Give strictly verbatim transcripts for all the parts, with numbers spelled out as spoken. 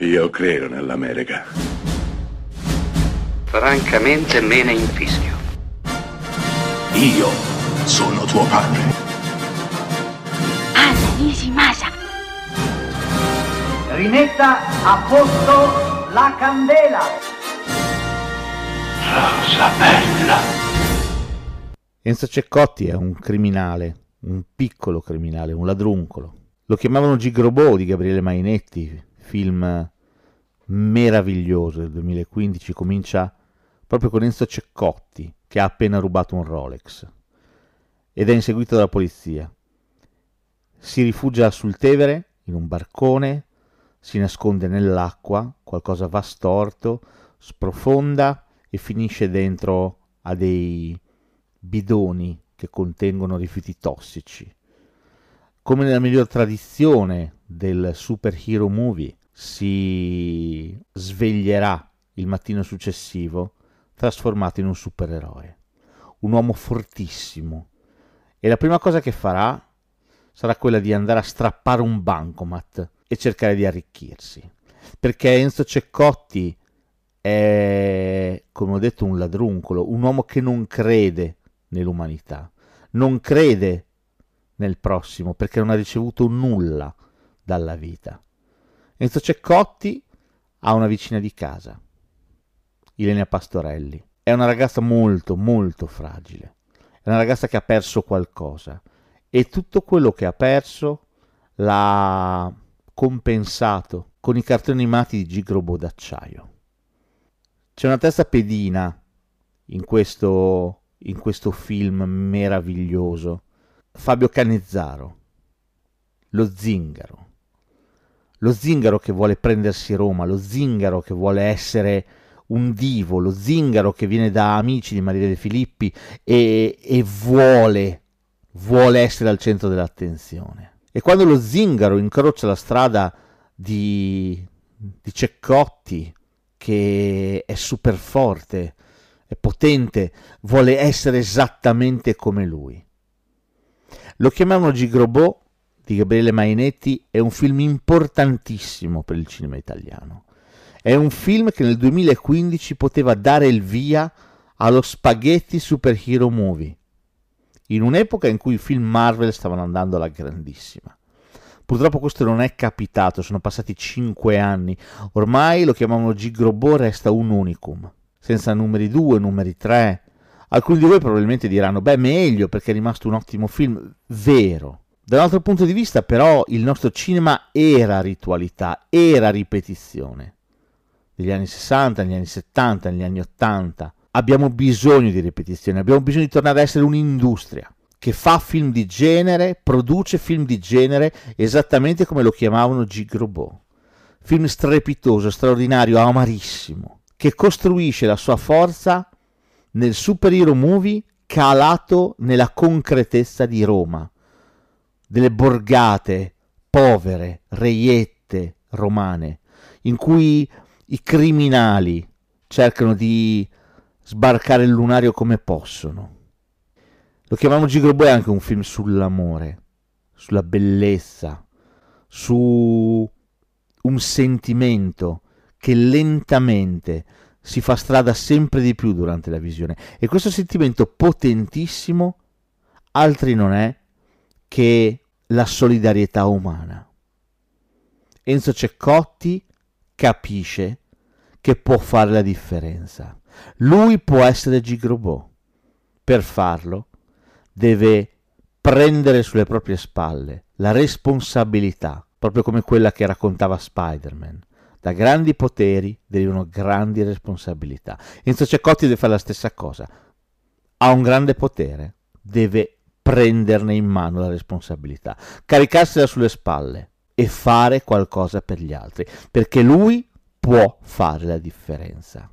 Io credo nell'America. Francamente me ne infischio. Io sono tuo padre. Anna Nishimasa. Rimetta a posto la candela. Rosa bella. Enzo Ceccotti è un criminale, un piccolo criminale, un ladruncolo. Lo chiamavano Jeeg Robot di Gabriele Mainetti, film meraviglioso del duemilaquindici, comincia proprio con Enzo Ceccotti che ha appena rubato un Rolex ed è inseguito dalla polizia. Si rifugia sul Tevere in un barcone, si nasconde nell'acqua, qualcosa va storto, sprofonda e finisce dentro a dei bidoni che contengono rifiuti tossici. Come nella miglior tradizione del superhero movie, si sveglierà il mattino successivo trasformato in un supereroe, un uomo fortissimo, e la prima cosa che farà sarà quella di andare a strappare un bancomat e cercare di arricchirsi, perché Enzo Ceccotti è, come ho detto, un ladruncolo, un uomo che non crede nell'umanità, non crede nel prossimo, perché non ha ricevuto nulla dalla vita. Enzo Ceccotti ha una vicina di casa, Ilenia Pastorelli. È una ragazza molto, molto fragile. È una ragazza che ha perso qualcosa e tutto quello che ha perso l'ha compensato con i cartoni animati di Jeeg Robot d'acciaio. C'è una testa pedina in questo, in questo film meraviglioso. Fabio Canizzaro, lo zingaro, lo zingaro che vuole prendersi Roma, lo zingaro che vuole essere un divo, lo zingaro che viene da amici di Maria De Filippi e, e vuole, vuole essere al centro dell'attenzione. E quando lo zingaro incrocia la strada di, di Ceccotti, che è super forte, è potente, vuole essere esattamente come lui. Lo chiamavano Jeeg Robot di Gabriele Mainetti, è un film importantissimo per il cinema italiano. È un film che nel duemilaquindici poteva dare il via allo spaghetti superhero movie, in un'epoca in cui i film Marvel stavano andando alla grandissima. Purtroppo questo non è capitato, sono passati cinque anni. Ormai lo chiamavano Jeeg Robot resta un unicum, senza numeri due, numeri tre. Alcuni di voi probabilmente diranno, beh, meglio, perché è rimasto un ottimo film, vero. Da un altro punto di vista, però, il nostro cinema era ritualità, era ripetizione. Negli anni sessanta, negli anni settanta, negli anni ottanta. Abbiamo bisogno di ripetizione, abbiamo bisogno di tornare ad essere un'industria che fa film di genere, produce film di genere, esattamente come lo chiamavano Jeeg Robot. Film strepitoso, straordinario, amarissimo, che costruisce la sua forza nel superhero movie calato nella concretezza di Roma, delle borgate povere, reiette romane, in cui i criminali cercano di sbarcare il lunario come possono. Lo chiamavano Jeeg Robot è anche un film sull'amore, sulla bellezza, su un sentimento che lentamente si fa strada sempre di più durante la visione, e questo sentimento potentissimo altri non è che la solidarietà umana. Enzo Ceccotti capisce che può fare la differenza. Lui può essere Jeeg Robot. Per farlo deve prendere sulle proprie spalle la responsabilità, proprio come quella che raccontava Spider-Man. Da grandi poteri derivano grandi responsabilità. Enzo Ceccotti deve fare la stessa cosa. Ha un grande potere, deve prenderne in mano la responsabilità, caricarsela sulle spalle e fare qualcosa per gli altri, perché lui può fare la differenza.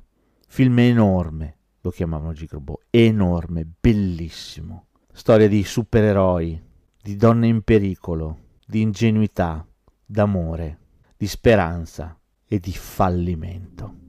Film enorme, lo chiamavano Jeeg Robot, enorme, bellissimo. Storia di supereroi, di donne in pericolo, di ingenuità, d'amore, di speranza e di fallimento.